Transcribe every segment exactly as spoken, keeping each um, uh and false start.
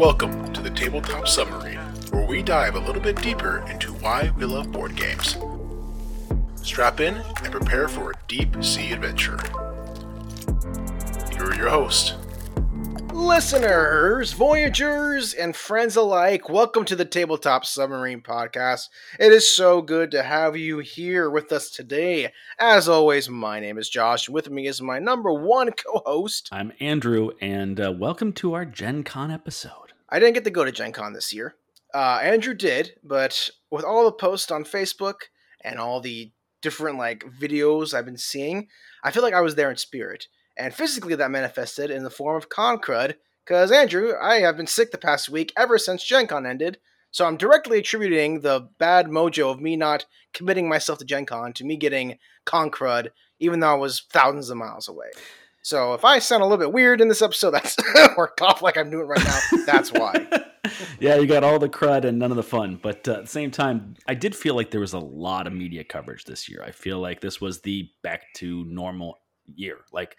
Welcome to the Tabletop Submarine, where we dive a little bit deeper into why we love board games. Strap in and prepare for a deep sea adventure. Here are your hosts. Listeners, voyagers, and friends alike, welcome to the Tabletop Submarine Podcast. It is so good to have you here with us today. As always, my name is Josh. With me is my number one co-host. I'm Andrew, and uh, welcome to our Gen Con episode. I didn't get to go to Gen Con this year. Uh, Andrew did, but with all the posts on Facebook and all the different like videos I've been seeing, I feel like I was there in spirit. And physically that manifested in the form of con crud, because Andrew, I have been sick the past week ever since Gen Con ended, so I'm directly attributing the bad mojo of me not committing myself to Gen Con to me getting con crud, even though I was thousands of miles away. So if I sound a little bit weird in this episode, that's or cough like I'm doing right now, that's why. Yeah, you got all the crud and none of the fun. But uh, at the same time, I did feel like there was a lot of media coverage this year. I feel like this was the back to normal year. Like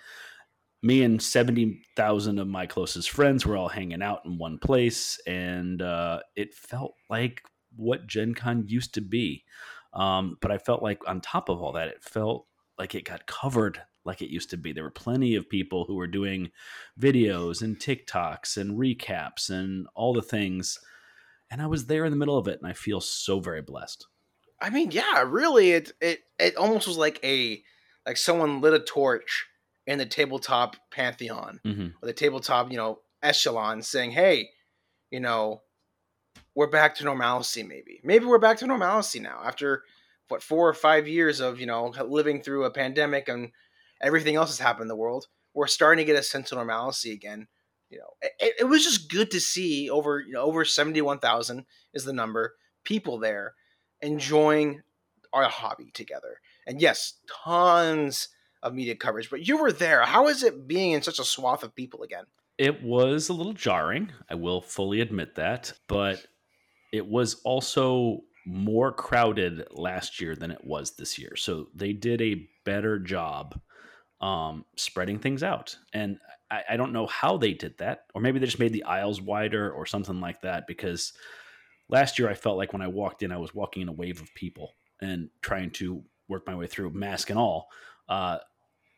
me and seventy thousand of my closest friends were all hanging out in one place, and uh, it felt like what Gen Con used to be. Um, but I felt like on top of all that, it felt like it got covered like it used to be. There were plenty of people who were doing videos and TikToks and recaps and all the things. And I was there in the middle of it, and I feel so very blessed. I mean, yeah, really, it it it almost was like a like someone lit a torch in the tabletop pantheon, mm-hmm. or the tabletop, you know, echelon, saying, hey, you know, we're back to normalcy. Maybe, maybe we're back to normalcy now after what, four or five years of, you know, living through a pandemic and everything else has happened in the world. We're starting to get a sense of normalcy again. You know, it, it was just good to see over, you know, over seventy-one thousand is the number, people there enjoying our hobby together. And yes, tons of media coverage, but you were there. How is it being in such a swath of people again? It was a little jarring. I will fully admit that, but it was also more crowded last year than it was this year. So they did a better job um, spreading things out. And I, I don't know how they did that, or maybe they just made the aisles wider or something like that, because last year I felt like when I walked in, I was walking in a wave of people and trying to work my way through, mask and all. Uh,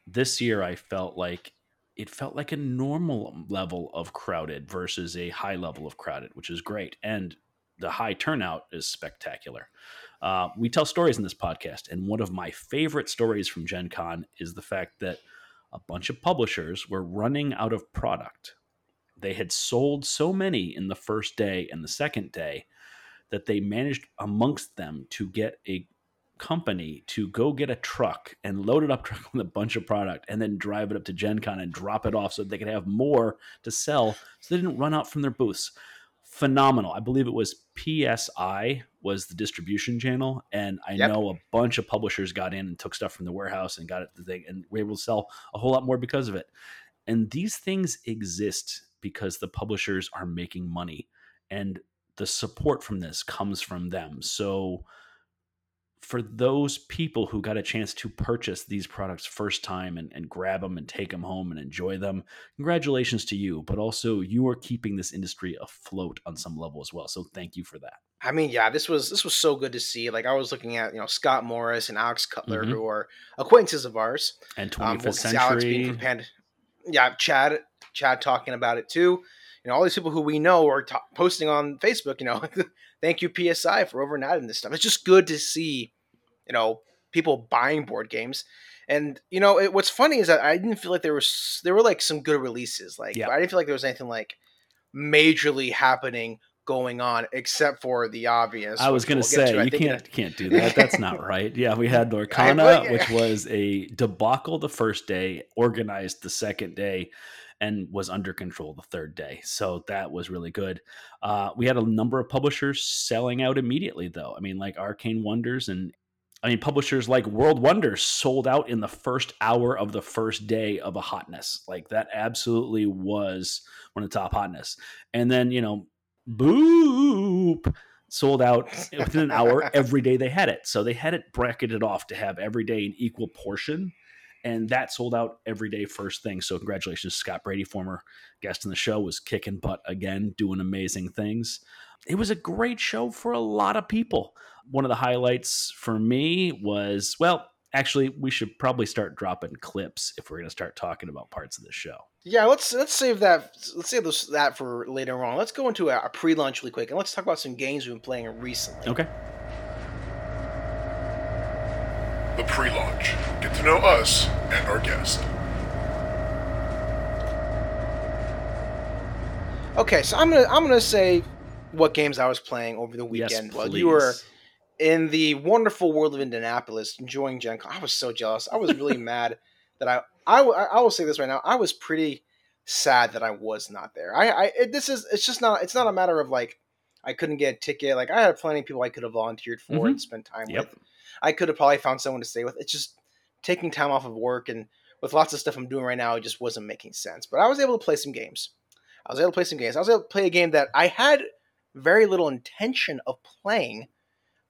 this year, I felt like it felt like a normal level of crowded versus a high level of crowded, which is great. And the high turnout is spectacular. Uh, we tell stories in this podcast, and one of my favorite stories from Gen Con is the fact that a bunch of publishers were running out of product. They had sold so many in the first day and the second day that they managed amongst them to get a company to go get a truck and load it up truck with a bunch of product and then drive it up to Gen Con and drop it off so that they could have more to sell so they didn't run out from their booths. Phenomenal. I believe it was P S I was the distribution channel, and I yep. know a bunch of publishers got in and took stuff from the warehouse and got it to the thing, and were able to sell a whole lot more because of it. And these things exist because the publishers are making money, and the support from this comes from them. So for those people who got a chance to purchase these products first time and, and grab them and take them home and enjoy them, congratulations to you. But also you are keeping this industry afloat on some level as well. So thank you for that. I mean, yeah, this was this was so good to see. Like I was looking at, you know, Scott Morris and Alex Cutler, mm-hmm. who are acquaintances of ours. And twenty-fifth um, we'll century. Alex being from Panda- yeah, Chad, Chad talking about it too. You know, all these people who we know are t- posting on Facebook, you know, thank you, P S I, for overnighting this stuff. It's just good to see, you know, people buying board games. And, you know, it, what's funny is that I didn't feel like there was, there were like some good releases. Like, yeah. I didn't feel like there was anything like majorly happening going on except for the obvious. I was going to say, you can't, that... can't do that. That's not right. Yeah. We had Arcana, I, but, yeah. which was a debacle the first day, organized the second day, and was under control the third day. So that was really good. Uh, we had a number of publishers selling out immediately, though. I mean, like Arcane Wonders and, I mean, publishers like World Wonders sold out in the first hour of the first day of a hotness. Like, that absolutely was one of the top hotness. And then, you know, Boop sold out within an hour every day they had it. So they had it bracketed off to have every day an equal portion. And that sold out every day first thing. So congratulations, Scott Brady, former guest on the show, was kicking butt again, doing amazing things. It was a great show for a lot of people. One of the highlights for me was, well, actually, we should probably start dropping clips if we're going to start talking about parts of the show. Yeah, let's let's save that. Let's save this, that for later on. Let's go into a, a pre-launch really quick, and let's talk about some games we've been playing recently. Okay. The pre-launch. Get to know us and our guest. Okay, so I'm gonna I'm gonna say what games I was playing over the weekend. Yes, while you were in the wonderful world of Indianapolis, enjoying Gen Con. I was so jealous. I was really mad that I, I, I will say this right now. I was pretty sad that I was not there. I, I it, this is, it's just not, it's not a matter of like, I couldn't get a ticket. Like, I had plenty of people I could have volunteered for mm-hmm. and spent time yep. with. I could have probably found someone to stay with. It's just taking time off of work, and with lots of stuff I'm doing right now, it just wasn't making sense. But I was able to play some games. I was able to play some games. I was able to play a game that I had very little intention of playing,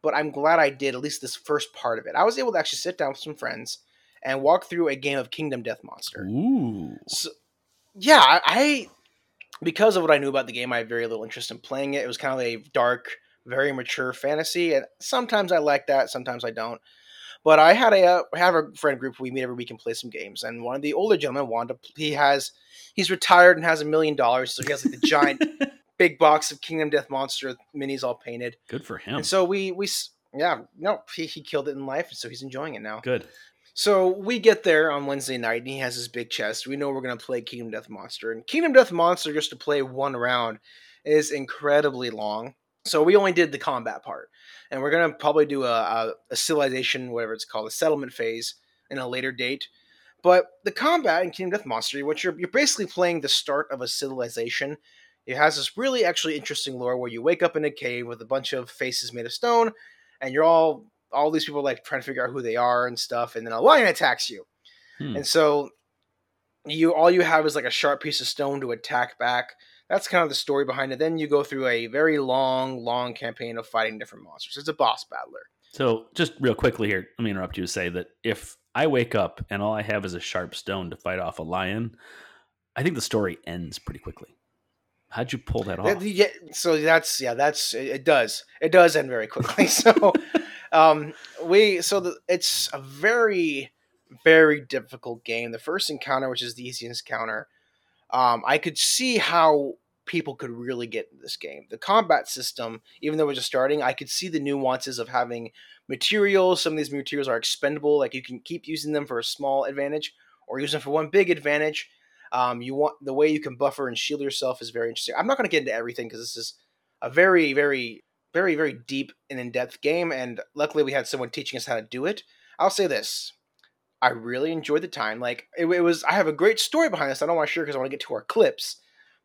but I'm glad I did, at least this first part of it. I was able to actually sit down with some friends and walk through a game of Kingdom Death Monster. Ooh. So, yeah, I, I, because of what I knew about the game, I had very little interest in playing it. It was kind of a dark, very mature fantasy, and sometimes I like that, sometimes I don't. But I had a uh, have a friend group, we meet every week and play some games, and one of the older gentlemen wanted to, he has, he's retired and has a million dollars, so he has like the giant... big box of Kingdom Death Monster minis all painted. Good for him. And so we, we yeah, no, he, he killed it in life, so he's enjoying it now. Good. So we get there on Wednesday night, and he has his big chest. We know we're going to play Kingdom Death Monster. And Kingdom Death Monster, just to play one round, is incredibly long. So we only did the combat part. And we're going to probably do a, a, a civilization, whatever it's called, a settlement phase in a later date. But the combat in Kingdom Death Monster, which you're, you're basically playing the start of a civilization. It has this really actually interesting lore where you wake up in a cave with a bunch of faces made of stone, and you're all, all these people like trying to figure out who they are and stuff. And then a lion attacks you. Hmm. And so you, all you have is like a sharp piece of stone to attack back. That's kind of the story behind it. Then you go through a very long, long campaign of fighting different monsters. It's a boss battler. So just real quickly here, let me interrupt you to say that if I wake up and all I have is a sharp stone to fight off a lion, I think the story ends pretty quickly. How'd you pull that off? Yeah, so that's, yeah, that's, it, it does. It does end very quickly. So um, we, so the, it's a very, very difficult game. The first encounter, which is the easiest encounter, um, I could see how people could really get into this game. The combat system, even though we're just starting, I could see the nuances of having materials. Some of these materials are expendable. Like, you can keep using them for a small advantage or use them for one big advantage. Um, you want the way you can buffer and shield yourself is very interesting. I'm not going to get into everything because this is a very, very, very, very deep and in-depth game. And luckily, we had someone teaching us how to do it. I'll say this: I really enjoyed the time. Like it, it was, I have a great story behind this. I don't want to share because I want to get to our clips.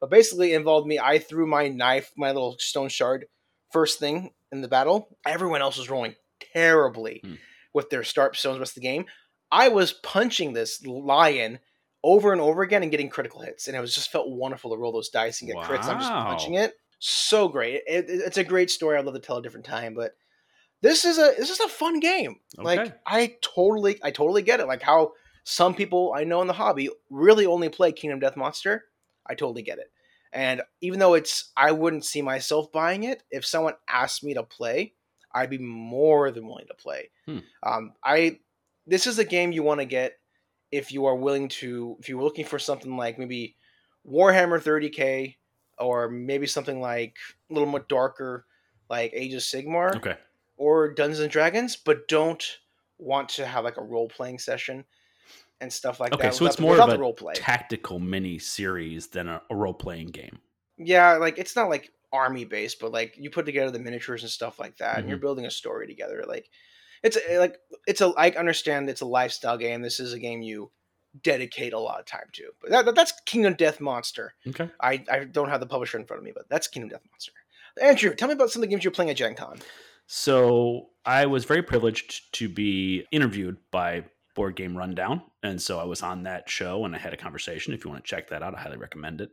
But basically, it involved me. I threw my knife, my little stone shard, first thing in the battle. Everyone else was rolling terribly mm. with their sharp stones the rest of the game. I was punching this lion over and over again and getting critical hits. And it was just felt wonderful to roll those dice and get wow. crits. I'm just punching it. So great. It, it, it's a great story. I'd love to tell a different time, but this is a, this is a fun game. Okay. Like I totally, I totally get it. Like how some people I know in the hobby really only play Kingdom Death Monster. I totally get it. And even though it's, I wouldn't see myself buying it. If someone asked me to play, I'd be more than willing to play. Hmm. Um, I, this is a game you want to get if you are willing to, if you're looking for something like maybe Warhammer thirty K or maybe something like a little more darker, like Age of Sigmar okay. or Dungeons and Dragons, but don't want to have like a role playing session and stuff like okay, that. Okay, so it's the, more of a tactical mini series than a, a role playing game. Yeah, like it's not like army based, but like you put together the miniatures and stuff like that, mm-hmm. and you're building a story together, like. It's a, like it's a. I understand it's a lifestyle game. This is a game you dedicate a lot of time to. But that, that, that's Kingdom Death Monster. Okay. I, I don't have the publisher in front of me, but that's Kingdom Death Monster. Andrew, tell me about some of the games you're playing at Gen Con. So I was very privileged to be interviewed by Board Game Rundown, and so I was on that show and I had a conversation. If you want to check that out, I highly recommend it.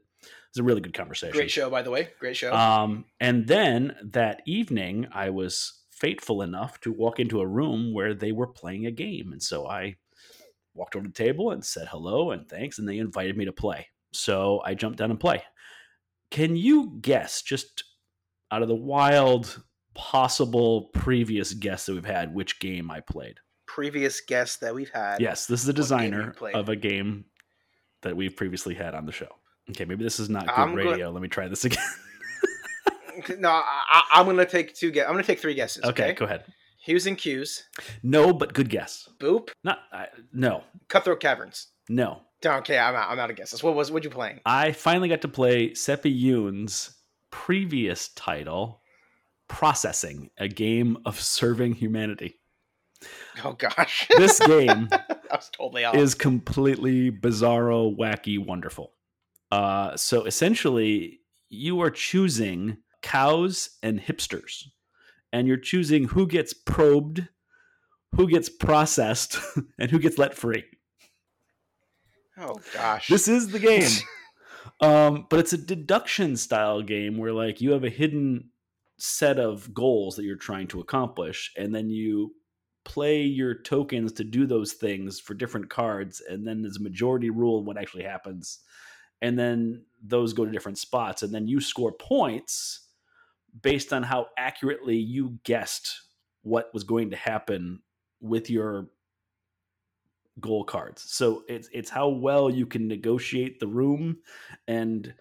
It's a really good conversation. Great show, by the way. Great show. Um, and then that evening, I was fateful enough to walk into a room where they were playing a game. And so I walked over to the table and said hello and thanks, and they invited me to play. So I jumped down and play. Can you guess, just out of the wild possible previous guests that we've had, which game I played? Previous guests that we've had? Yes, this is the designer of a game that we've previously had on the show. Okay, maybe this is not good I'm radio. Gonna... Let me try this again. No, I, I'm going to take two guesses. I'm going to take three guesses. Okay, okay? Go ahead. Hughes and Q's. No, but good guess. Boop. Not uh, no. Cutthroat Caverns. No. Okay, I'm out. I'm out of guesses. What was? What you playing? I finally got to play Seppi Yoon's previous title, Processing, a game of serving humanity. Oh gosh, this game I was totally off. Is completely bizarro, wacky, wonderful. Uh, so essentially, you are choosing cows and hipsters. And you're choosing who gets probed, who gets processed, and who gets let free. Oh, gosh. This is the game. um, but it's a deduction style game where, like, you have a hidden set of goals that you're trying to accomplish. And then you play your tokens to do those things for different cards. And then there's a majority rule of what actually happens. And then those go to different spots. And then you score points based on how accurately you guessed what was going to happen with your goal cards. So it's it's how well you can negotiate the room and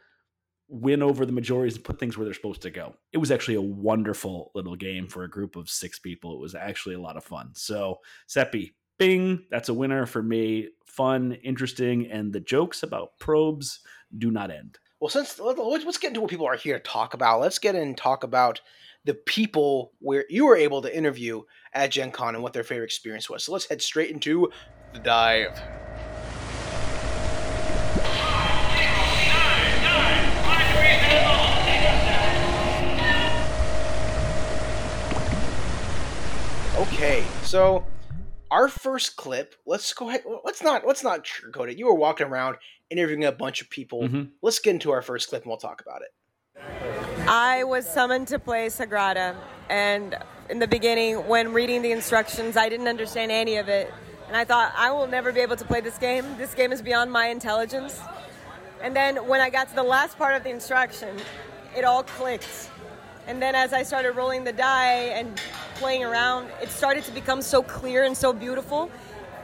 win over the majorities and put things where they're supposed to go. It was actually a wonderful little game for a group of six people. It was actually a lot of fun. So Seppi, bing, that's a winner for me. Fun, interesting, and the jokes about probes do not end. Well, since let's get into what people are here to talk about. Let's get in and talk about the people where you were able to interview at Gen Con and what their favorite experience was. So let's head straight into the dive. Okay, so our first clip. Let's go ahead. Let's not let's not sugarcoat it. You were walking around interviewing a bunch of people. Mm-hmm. Let's get into our first clip and we'll talk about it. I was summoned to play Sagrada, and in the beginning, when reading the instructions, I didn't understand any of it, and I thought, I will never be able to play this game. This game is beyond my intelligence. And then when I got to the last part of the instruction, it all clicked. And then as I started rolling the die and playing around, it started to become so clear and so beautiful.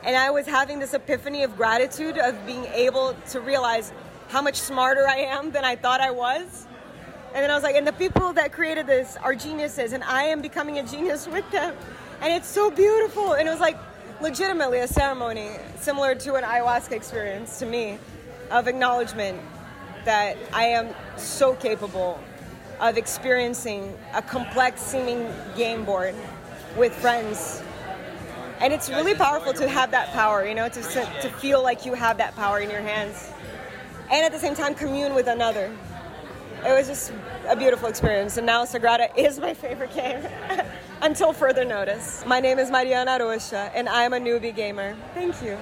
And I was having this epiphany of gratitude of being able to realize how much smarter I am than I thought I was. And then I was like, and the people that created this are geniuses, and I am becoming a genius with them. And it's so beautiful. And it was like legitimately a ceremony, similar to an ayahuasca experience to me, of acknowledgement that I am so capable of experiencing a complex seeming game board with friends. And it's really powerful to have that power, you know, to to feel like you have that power in your hands. And at the same time, commune with another. It was just a beautiful experience. And now Sagrada is my favorite game, until further notice. My name is Mariana Rocha, and I'm a newbie gamer. Thank you.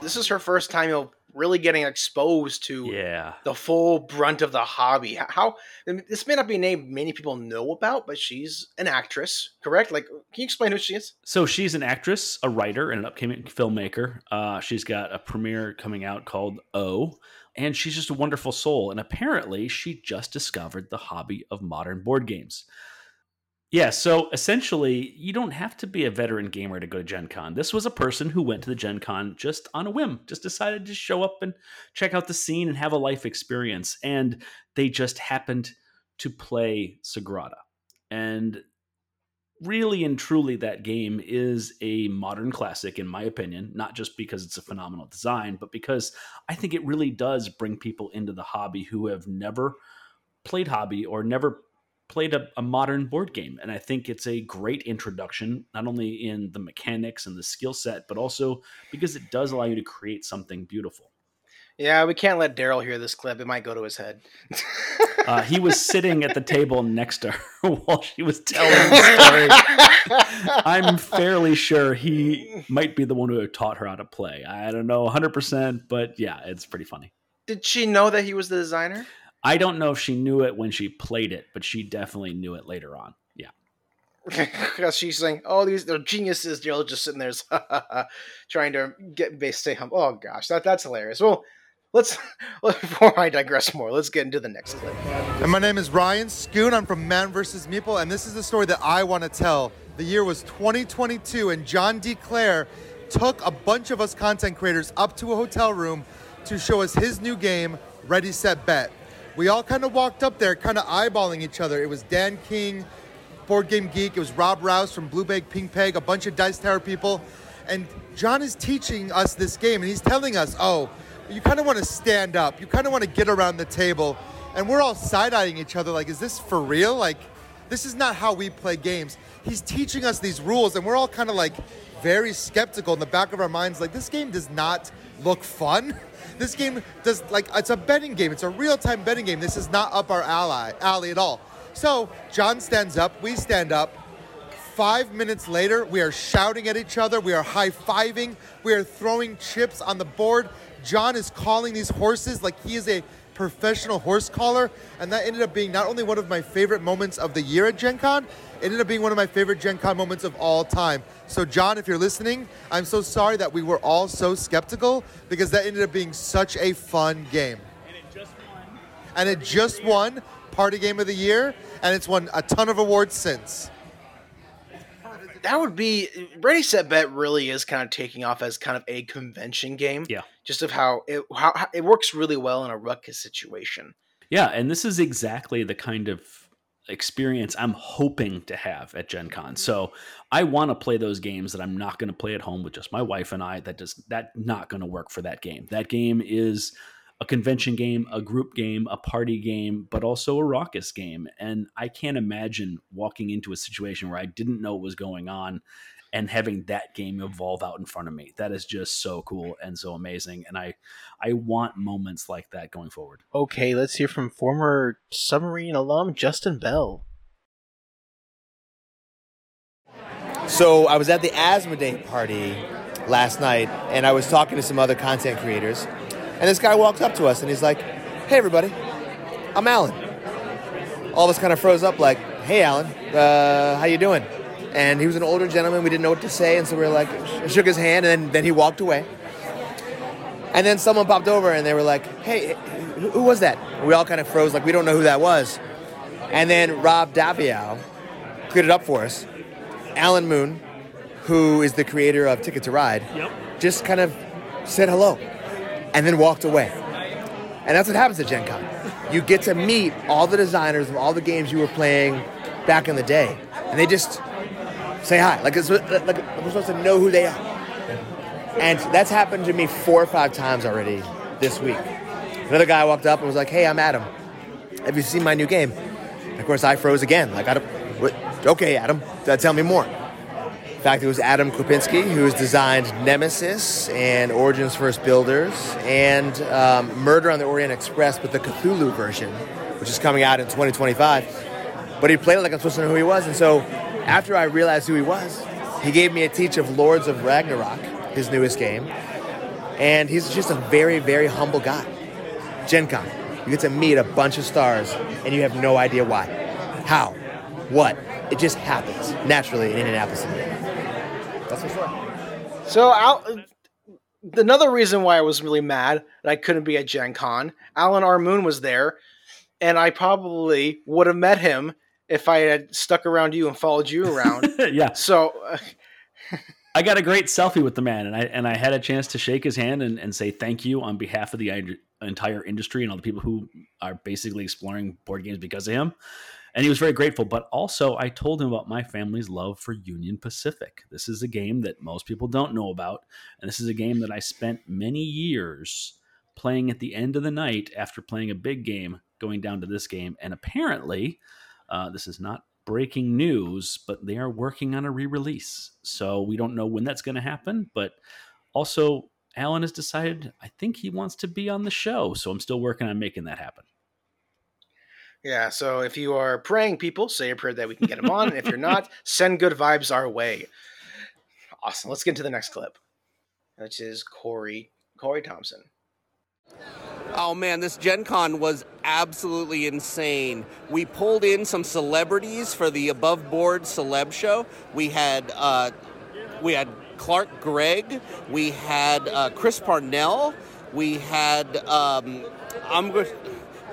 This is her first time you'll really getting exposed to yeah. the full brunt of the hobby. How this may not be a name many people know about, but she's an actress, correct? Like, can you explain who she is? So she's an actress, a writer, and an upcoming filmmaker. Uh, she's got a premiere coming out called O, and she's just a wonderful soul. And apparently she just discovered the hobby of modern board games. Yeah, so essentially, you don't have to be a veteran gamer to go to Gen Con. This was a person who went to the Gen Con just on a whim, just decided to show up and check out the scene and have a life experience. And they just happened to play Sagrada. And really and truly, that game is a modern classic, in my opinion, not just because it's a phenomenal design, but because I think it really does bring people into the hobby who have never played hobby or never played a, a modern board game. And I think it's a great introduction, not only in the mechanics and the skill set, but also because it does allow you to create something beautiful. Yeah, we can't let Daryl hear this clip. It might go to his head. uh, he was sitting at the table next to her while she was telling the story. I'm fairly sure he might be the one who taught her how to play. I don't know one hundred percent, but yeah, it's pretty funny. Did she know that he was the designer? I don't know if she knew it when she played it, but she definitely knew it later on. Yeah. Because she's saying, "Oh, these they're geniuses." They're all just sitting there trying to get based stay humble. Oh gosh, that that's hilarious. Well, let's before I digress more, let's get into the next clip. And my name is Ryan Schoon. I'm from Man versus. Meeple, and this is the story that I want to tell. The year was twenty twenty-two, and John D. Clare took a bunch of us content creators up to a hotel room to show us his new game, Ready, Set, Bet. We all kind of walked up there, kind of eyeballing each other. It was Dan King, Board Game Geek. It was Rob Rouse from Blue Bag, Pink Peg, a bunch of Dice Tower people. And John is teaching us this game, and he's telling us, oh, you kind of want to stand up. You kind of want to get around the table. And we're all side-eyeing each other like, is this for real? Like, this is not how we play games. He's teaching us these rules, and we're all kind of like very skeptical in the back of our minds, like, this game does not look fun. This game does, like, it's a betting game. It's a real-time betting game. This is not up our ally, alley at all. So John stands up. We stand up. Five minutes later, we are shouting at each other. We are high-fiving. We are throwing chips on the board. John is calling these horses like he is a professional horse caller. And that ended up being not only one of my favorite moments of the year at Gen Con, it ended up being one of my favorite Gen Con moments of all time. So, John, if you're listening, I'm so sorry that we were all so skeptical because that ended up being such a fun game. And it just won. And it just won Party Game of the Year, and it's won a ton of awards since. That would be Ready, Set, Bet really is kind of taking off as kind of a convention game. Yeah. Just of how it how, how it works really well in a ruckus situation. Yeah, and this is exactly the kind of experience I'm hoping to have at Gen Con. So I want to play those games that I'm not going to play at home with just my wife and I. That does that not going to work for that game. That game is a convention game, a group game, a party game, but also a raucous game. And I can't imagine walking into a situation where I didn't know what was going on and having that game evolve out in front of me. That is just so cool and so amazing. And I I want moments like that going forward. Okay, let's hear from former Submarine alum Justin Bell. So I was at the Asmodee party last night, and I was talking to some other content creators. And this guy walks up to us, and he's like, hey, everybody, I'm Alan. All of us kind of froze up like, hey, Alan, uh, how you doing? And he was an older gentleman. We didn't know what to say. And so we were like, shook his hand. And then, then he walked away. And then someone popped over and they were like, hey, who was that? And we all kind of froze like we don't know who that was. And then Rob Daviau cleared it up for us. Alan Moon, who is the creator of Ticket to Ride, yep. Just kind of said hello and then walked away. And that's what happens at Gen Con. You get to meet all the designers of all the games you were playing back in the day. And they just say hi. Like, it's, like, like we're supposed to know who they are. And that's happened to me four or five times already this week. Another guy walked up and was like, hey, I'm Adam. Have you seen my new game? And of course, I froze again. Like, I don't, what, okay, Adam, tell me more. In fact, it was Adam Kropinski who has designed Nemesis and Origins First Builders and um, Murder on the Orient Express, but the Cthulhu version, which is coming out in twenty twenty-five. But he played it like I'm supposed to know who he was, and so after I realized who he was, he gave me a teach of Lords of Ragnarok, his newest game. And he's just a very, very humble guy. Gen Con. You get to meet a bunch of stars, and you have no idea why. How? What? It just happens naturally in Indianapolis. That's for sure. So I'll, another reason why I was really mad that I couldn't be at Gen Con, Alan R. Moon was there, and I probably would have met him if I had stuck around you and followed you around. Yeah. So uh, I got a great selfie with the man, and I and I had a chance to shake his hand and, and say thank you on behalf of the entire industry and all the people who are basically exploring board games because of him. And he was very grateful, but also I told him about my family's love for Union Pacific. This is a game that most people don't know about, and this is a game that I spent many years playing at the end of the night after playing a big game, going down to this game, and apparently... Uh, this is not breaking news, but they are working on a re-release. So we don't know when that's going to happen. But also, Alan has decided, I think he wants to be on the show. So I'm still working on making that happen. Yeah, so if you are praying, people, say a prayer that we can get him on. And if you're not, send good vibes our way. Awesome. Let's get to the next clip, which is Corey, Corey Thompson. Oh, man, this Gen Con was absolutely insane. We pulled in some celebrities for the Above Board Celeb Show. We had uh, we had Clark Gregg. We had uh, Chris Parnell. We had um, I'm going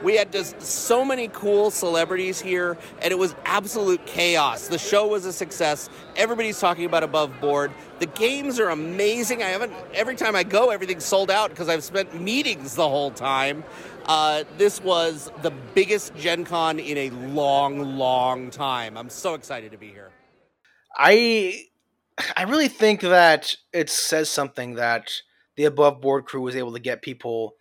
We had just so many cool celebrities here, and it was absolute chaos. The show was a success. Everybody's talking about Above Board. The games are amazing. I haven't, every time I go, everything's sold out because I've spent meetings the whole time. Uh, this was the biggest Gen Con in a long, long time. I'm so excited to be here. I, I really think that it says something that the Above Board crew was able to get people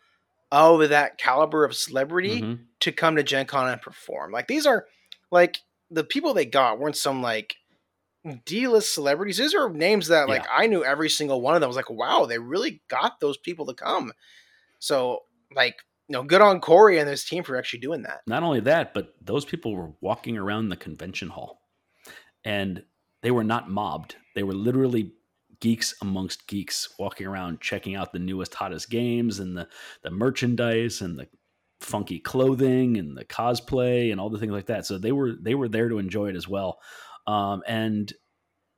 of that caliber of celebrity mm-hmm. to come to Gen Con and perform. Like, these are, like, the people they got weren't some, like, D-list celebrities. These are names that, like, yeah. I knew every single one of them. I was like, wow, they really got those people to come. So, like, you know, good on Corey and his team for actually doing that. Not only that, but those people were walking around the convention hall. And they were not mobbed. They were literally geeks amongst geeks walking around, checking out the newest, hottest games and the, the merchandise and the funky clothing and the cosplay and all the things like that. So they were, they were there to enjoy it as well. Um, and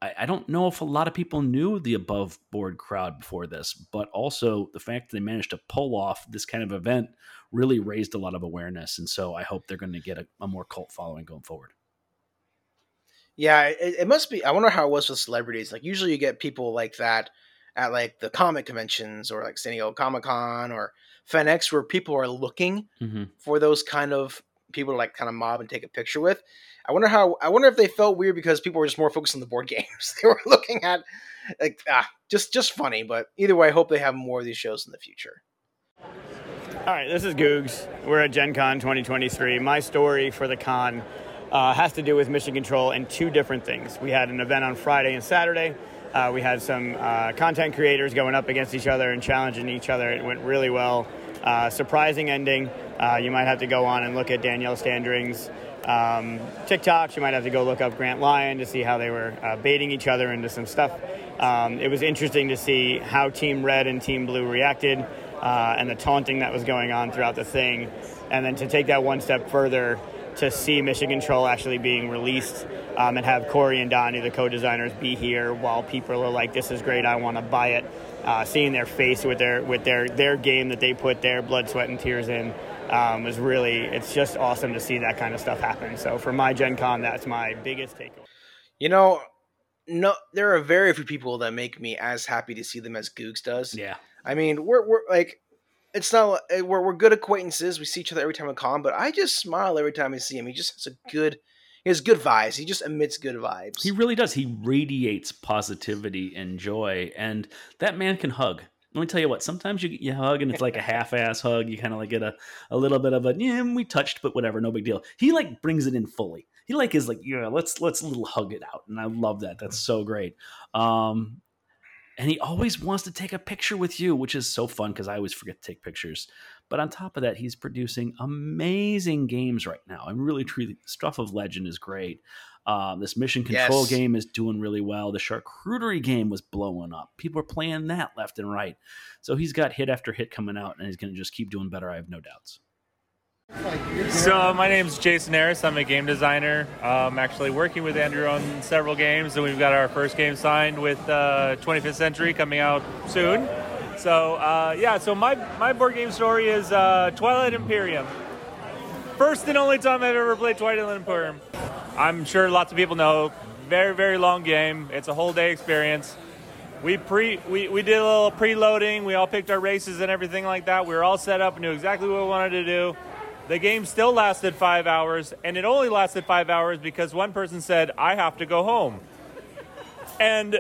I, I don't know if a lot of people knew the Above Board crowd before this, but also the fact that they managed to pull off this kind of event really raised a lot of awareness. And so I hope they're going to get a, a more cult following going forward. Yeah, it, it must be. I wonder how it was with celebrities. Like, usually you get people like that at, like, the comic conventions or, like, San Diego Comic-Con or FenX, where people are looking mm-hmm. for those kind of people to, like, kind of mob and take a picture with. I wonder how. I wonder if they felt weird because people were just more focused on the board games. They were looking at, like, ah, just just funny. But either way, I hope they have more of these shows in the future. All right, this is Googs. We're at Gen Con twenty twenty-three. My story for the con Uh, has to do with Mission Control and two different things. We had an event on Friday and Saturday. Uh, we had some uh, content creators going up against each other and challenging each other. It went really well. Uh, surprising ending. Uh, you might have to go on and look at Danielle Standring's um, TikToks. You might have to go look up Grant Lyon to see how they were uh, baiting each other into some stuff. Um, it was interesting to see how Team Red and Team Blue reacted uh, and the taunting that was going on throughout the thing. And then to take that one step further, to see Mission Control actually being released um, and have Corey and Donnie, the co-designers, be here while people are like, this is great, I want to buy it. Uh, seeing their face with their with their, their game that they put their blood, sweat, and tears in um, was really, it's just awesome to see that kind of stuff happen. So for my Gen Con, that's my biggest takeaway. You know, no, there are very few people that make me as happy to see them as Googs does. Yeah. I mean, we're we're like... It's not we're we're good acquaintances. We see each other every time we call him, but I just smile every time I see him. He just has a good, he has good vibes. He just emits good vibes. He really does. He radiates positivity and joy, and that man can hug. Let me tell you what. Sometimes you you hug and it's like a half-ass hug. You kind of like get a, a little bit of a yeah, we touched, but whatever, no big deal. He like brings it in fully. He like is like yeah, let's let's little hug it out, and I love that. That's so great. Um, And he always wants to take a picture with you, which is so fun because I always forget to take pictures. But on top of that, he's producing amazing games right now. I'm really truly stuff of Legend is great. Um, this Mission Control yes. game is doing really well. The Charcuterie game was blowing up. People are playing that left and right. So he's got hit after hit coming out, and he's going to just keep doing better. I have no doubts. So my name's Jason Harris. I'm a game designer. I'm actually working with Andrew on several games, and we've got our first game signed with uh, twenty-fifth Century coming out soon. So uh, yeah, so my, my board game story is uh, Twilight Imperium. First and only time I've ever played Twilight Imperium. I'm sure lots of people know. Very, very long game. It's a whole day experience. We pre we, we did a little preloading. We all picked our races and everything like that. We were all set up, knew exactly what we wanted to do. The game still lasted five hours, and it only lasted five hours because one person said, I have to go home. And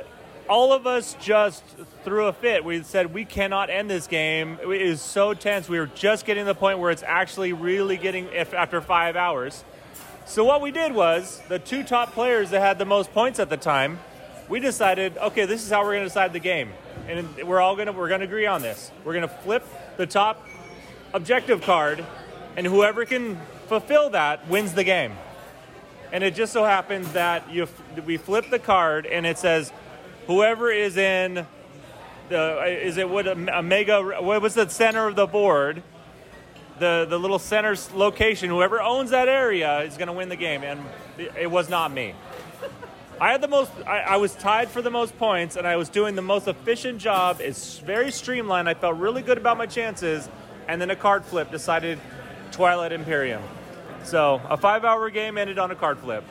all of us just threw a fit. We said, we cannot end this game. It is so tense. We were just getting to the point where it's actually really getting if after five hours. So what we did was, the two top players that had the most points at the time, we decided, okay, this is how we're going to decide the game. And we're all going to we're going to agree on this. We're going to flip the top objective card, and whoever can fulfill that wins the game. And it just so happens that you we flip the card, and it says, whoever is in the is it what a mega what was the center of the board the, the little center's location, whoever owns that area is going to win the game. And it was not me. I had the most, I, I was tied for the most points, and I was doing the most efficient job. It's very streamlined. I felt really good about my chances. And then a card flip decided Twilight Imperium. So a five-hour game ended on a card flip.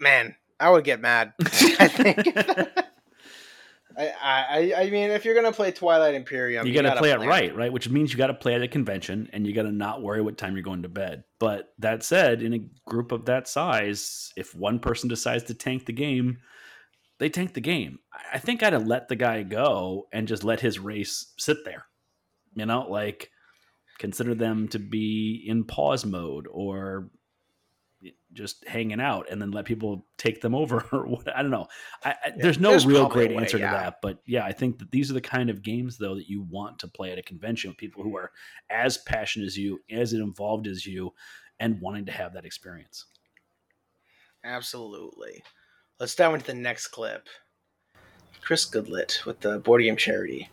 Man, I would get mad, I think. I, I I mean, if you're going to play Twilight Imperium, you, you got to play, play it right, right? Which means you got to play at a convention, and you got to not worry what time you're going to bed. But that said, in a group of that size, if one person decides to tank the game, they tank the game. I think I'd have let the guy go and just let his race sit there. You know, like, consider them to be in pause mode or just hanging out, and then let people take them over. Or what, I don't know. I, I, yeah, there's no there's real great answer way, yeah. to that, but yeah, I think that these are the kind of games though that you want to play at a convention with people who are as passionate as you, as involved as you, and wanting to have that experience. Absolutely. Let's dive into the next clip. Chris Goodlett with the Board Game Charity.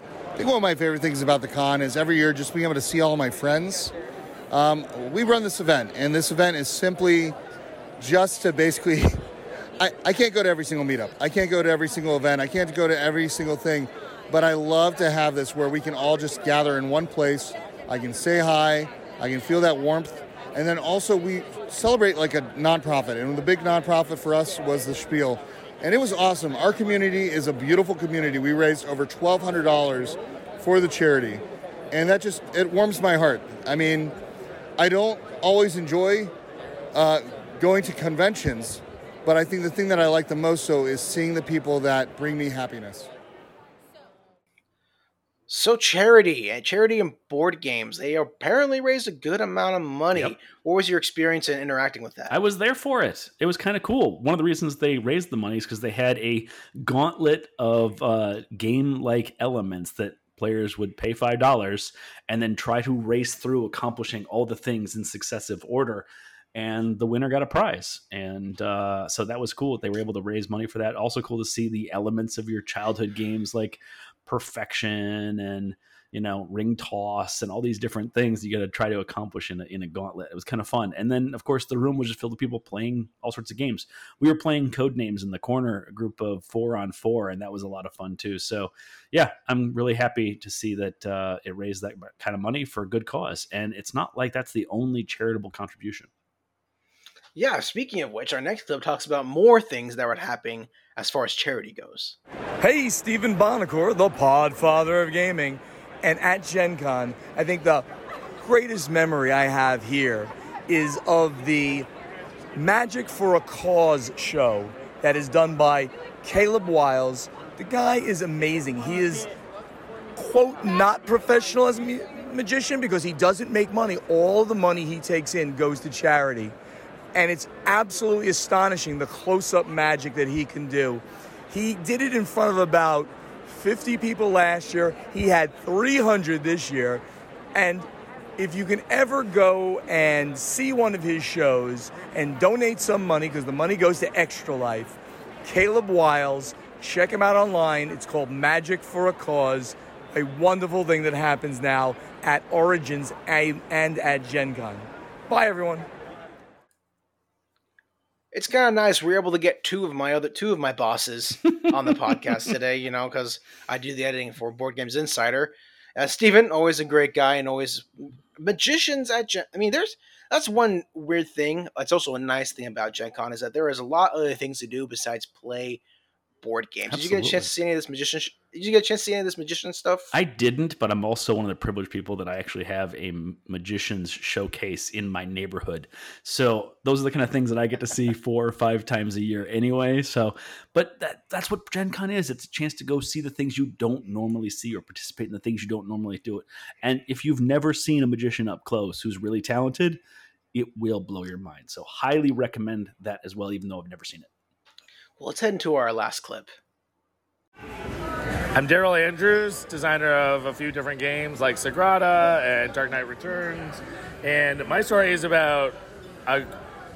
I think one of my favorite things about the con is every year just being able to see all my friends. Um, we run this event, and this event is simply just to basically, I, I can't go to every single meetup. I can't go to every single event. I can't go to every single thing, but I love to have this where we can all just gather in one place. I can say hi. I can feel that warmth. And then also we celebrate like a nonprofit, and the big nonprofit for us was the Spiel. And it was awesome. Our community is a beautiful community. We raised over twelve hundred dollars for the charity, and that just, it warms my heart. I mean, I don't always enjoy uh, going to conventions, but I think the thing that I like the most, though, is seeing the people that bring me happiness. So charity, uh, charity and board games, they apparently raised a good amount of money. Yep. What was your experience in interacting with that? I was there for it. It was kind of cool. One of the reasons they raised the money is because they had a gauntlet of uh, game-like elements that players would pay five dollars and then try to race through accomplishing all the things in successive order. And the winner got a prize. And uh, so that was cool. They were able to raise money for that. Also cool to see the elements of your childhood games like perfection and, you know, ring toss and all these different things you got to try to accomplish in a, in a gauntlet. It was kind of fun. And then, of course, the room was just filled with people playing all sorts of games. We were playing Code Names in the corner, a group of four on four, and that was a lot of fun too. So, yeah, I'm really happy to see that uh, it raised that kind of money for a good cause. And it's not like that's the only charitable contribution. Yeah, speaking of which, our next clip talks about more things that were happening as far as charity goes. Hey, Stephen Bonacore, the podfather of gaming. And at Gen Con, I think the greatest memory I have here is of the Magic for a Cause show that is done by Caleb Wiles. The guy is amazing. He is, quote, not professional as a magician because he doesn't make money. All the money he takes in goes to charity. And it's absolutely astonishing the close-up magic that he can do. He did it in front of about fifty people last year. He had three hundred this year. And if you can ever go and see one of his shows and donate some money, because the money goes to Extra Life, Caleb Wiles, check him out online. It's called Magic for a Cause, a wonderful thing that happens now at Origins and at Gen Con. Bye, everyone. It's kind of nice. We were able to get two of my other two of my bosses on the podcast today, you know, because I do the editing for Board Games Insider. Uh, Steven, always a great guy, and always magicians at Gen. I mean, there's that's one weird thing. It's also a nice thing about Gen Con is that there is a lot of other things to do besides play board games. Absolutely. Did you get a chance to see any of this magician? Sh- Did you get a chance to see any of this magician stuff? I didn't, but I'm also one of the privileged people that I actually have a magician's showcase in my neighborhood. So those are the kind of things that I get to see four or five times a year anyway. So, but that, that's what Gen Con is. It's a chance to go see the things you don't normally see or participate in the things you don't normally do. It. And if you've never seen a magician up close who's really talented, it will blow your mind. So highly recommend that as well, even though I've never seen it. Well, let's head into our last clip. I'm Daryl Andrews, designer of a few different games like Sagrada and Dark Knight Returns. And my story is about a,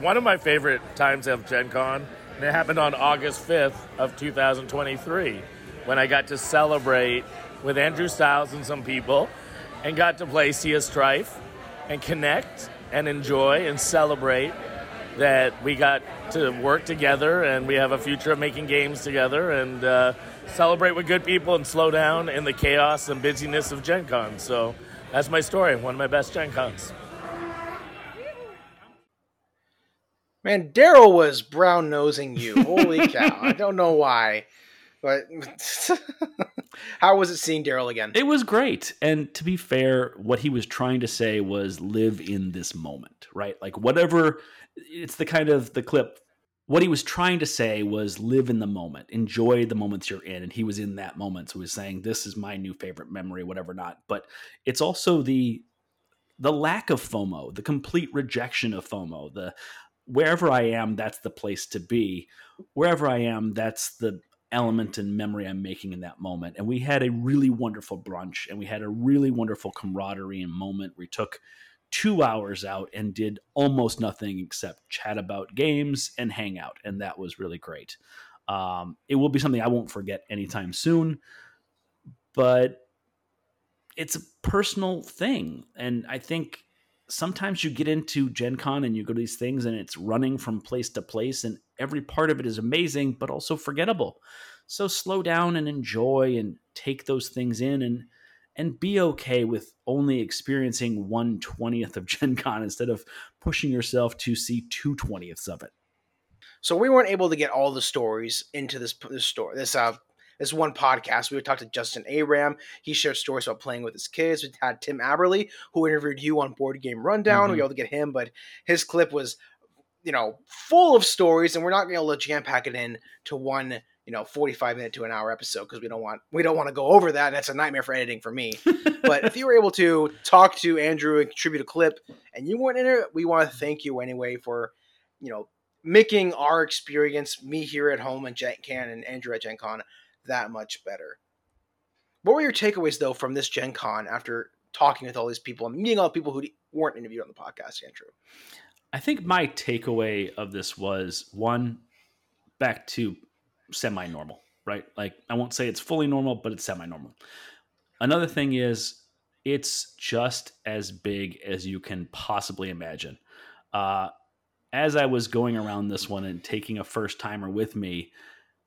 one of my favorite times of Gen Con. And it happened on August fifth of two thousand twenty-three when I got to celebrate with Andrew Stiles and some people and got to play Sea of Strife and connect and enjoy and celebrate that we got to work together and we have a future of making games together and uh, celebrate with good people and slow down in the chaos and busyness of Gen Con. So that's my story, one of my best Gen Cons. Man, Daryl was brown-nosing you. Holy cow. I don't know why. But how was it seeing Daryl again? It was great. And to be fair, what he was trying to say was live in this moment, right? Like whatever, it's the kind of the clip. What he was trying to say was live in the moment. Enjoy the moments you're in. And he was in that moment. So he was saying, this is my new favorite memory, whatever not. But it's also the the lack of FOMO, the complete rejection of FOMO, the wherever I am, that's the place to be. Wherever I am, that's the element and memory I'm making in that moment. And we had a really wonderful brunch and we had a really wonderful camaraderie and moment. We took two hours out and did almost nothing except chat about games and hang out. And that was really great. Um, it will be something I won't forget anytime soon, but it's a personal thing. And I think sometimes you get into Gen Con and you go to these things and it's running from place to place and every part of it is amazing, but also forgettable. So slow down and enjoy and take those things in and, and be okay with only experiencing one twentieth of Gen Con instead of pushing yourself to see two twentieths of it. So we weren't able to get all the stories into this, this story, this, uh, This one podcast, we talked to Justin Abram. He shared stories about playing with his kids. We had Tim Aberle, who interviewed you on Board Game Rundown. Mm-hmm. We were able to get him, but his clip was, you know, full of stories, and we're not going to be able to jam pack it in to one, you know, forty-five minute to an hour episode because we don't want we don't want to go over that. And that's a nightmare for editing for me. But if you were able to talk to Andrew and contribute a clip, and you weren't in it, we want to thank you anyway for, you know, making our experience, me here at home and Gen Con and Andrew at Gen Con, that much better. What were your takeaways though from this Gen Con after talking with all these people and meeting all the people who weren't interviewed on the podcast, Andrew? I think my takeaway of this was one, back to semi-normal, right? Like I won't say it's fully normal, but it's semi-normal. Another thing is it's just as big as you can possibly imagine. Uh, as I was going around this one and taking a first timer with me,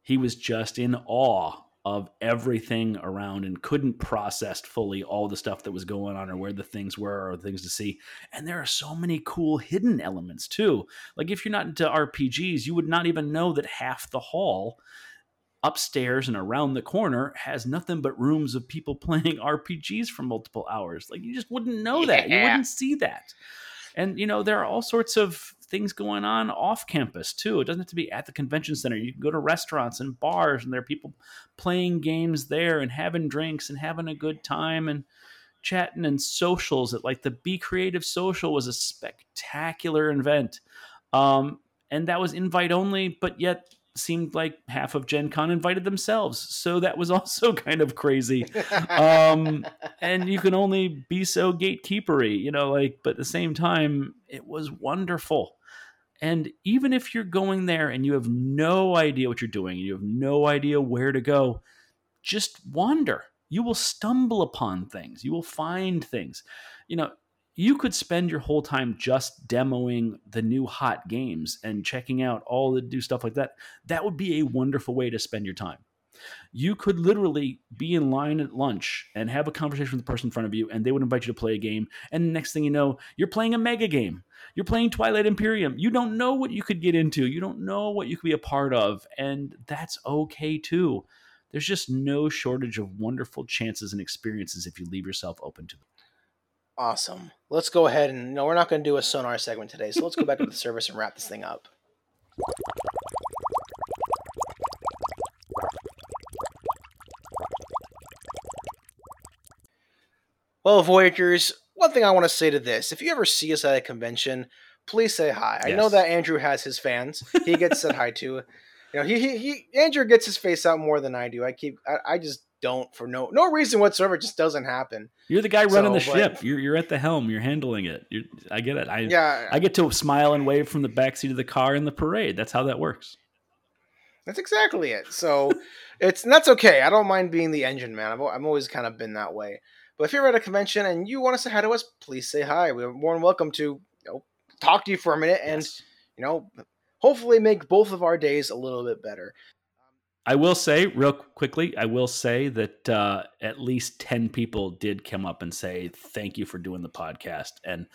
he was just in awe of everything around and couldn't process fully all the stuff that was going on or where the things were or things to see. And there are so many cool hidden elements too. Like if you're not into R P Gs, you would not even know that half the hall upstairs and around the corner has nothing but rooms of people playing R P Gs for multiple hours. Like you just wouldn't know that. Yeah. You wouldn't see that. And, you know, there are all sorts of things going on off campus too. It doesn't have to be at the convention center. You can go to restaurants and bars and there are people playing games there and having drinks and having a good time and chatting and socials at like the Be Creative Social was a spectacular event. Um, and that was invite only, but yet seemed like half of Gen Con invited themselves. So that was also kind of crazy. Um, and you can only be so gatekeepery, you know, like, but at the same time, it was wonderful. And even if you're going there and you have no idea what you're doing, you have no idea where to go, just wander. You will stumble upon things. You will find things. You know, you could spend your whole time just demoing the new hot games and checking out all the new stuff like that. That would be a wonderful way to spend your time. You could literally be in line at lunch and have a conversation with the person in front of you, and they would invite you to play a game. And the next thing you know, you're playing a mega game. You're playing Twilight Imperium. You don't know what you could get into. You don't know what you could be a part of. And that's okay too. There's just no shortage of wonderful chances and experiences if you leave yourself open to them. Awesome. Let's go ahead and no, we're not going to do a sonar segment today. So let's go back to the service and wrap this thing up. Well, Voyagers, one thing I want to say to this, if you ever see us at a convention, please say hi. Yes. I know that Andrew has his fans. He gets said hi to. You know, he, he he Andrew gets his face out more than I do. I keep I, I just don't for no no reason whatsoever. It just doesn't happen. You're the guy running so, the but, ship. You're you're at the helm. You're handling it. You're, I get it. I yeah, I get to smile and wave from the backseat of the car in the parade. That's how that works. That's exactly it. So it's that's okay. I don't mind being the engine man. I've I've always kind of been that way. But if you're at a convention and you want to say hi to us, please say hi. We're more than welcome to, you know, talk to you for a minute and, yes. you know, hopefully make both of our days a little bit better. I will say real quickly, I will say that uh, at least ten people did come up and say, thank you for doing the podcast. And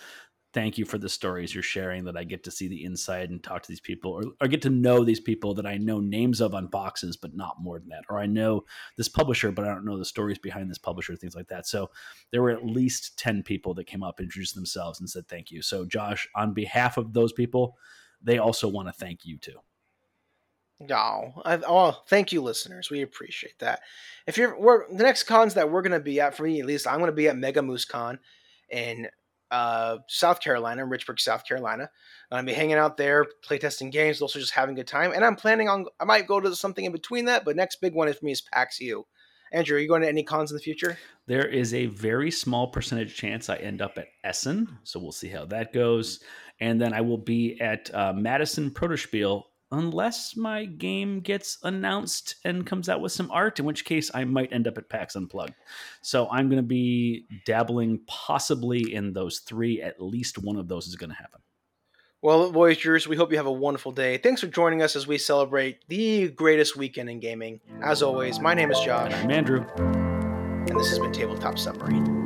thank you for the stories you're sharing, that I get to see the inside and talk to these people, or, or get to know these people that I know names of on boxes, but not more than that. Or I know this publisher, but I don't know the stories behind this publisher, things like that. So there were at least ten people that came up, introduced themselves and said, thank you. So Josh, on behalf of those people, they also want to thank you too. No, I've, oh, thank you, listeners. We appreciate that. If you're, we're, the next cons that we're going to be at, for me at least, I'm going to be at Mega Moose Con in uh, South Carolina, Richburg, South Carolina. I'm going to be hanging out there, playtesting games, also just having a good time. And I'm planning on, I might go to something in between that, but next big one for me is PAX E U. Andrew, are you going to any cons in the future? There is a very small percentage chance I end up at Essen, so we'll see how that goes. And then I will be at uh, Madison Protospiel, unless my game gets announced and comes out with some art, in which case I might end up at PAX Unplugged. So I'm going to be dabbling possibly in those three. At least one of those is going to happen. Well, Voyagers, we hope you have a wonderful day. Thanks for joining us as we celebrate the greatest weekend in gaming. As always, my name is Josh. And I'm Andrew. And this has been Tabletop Submarine.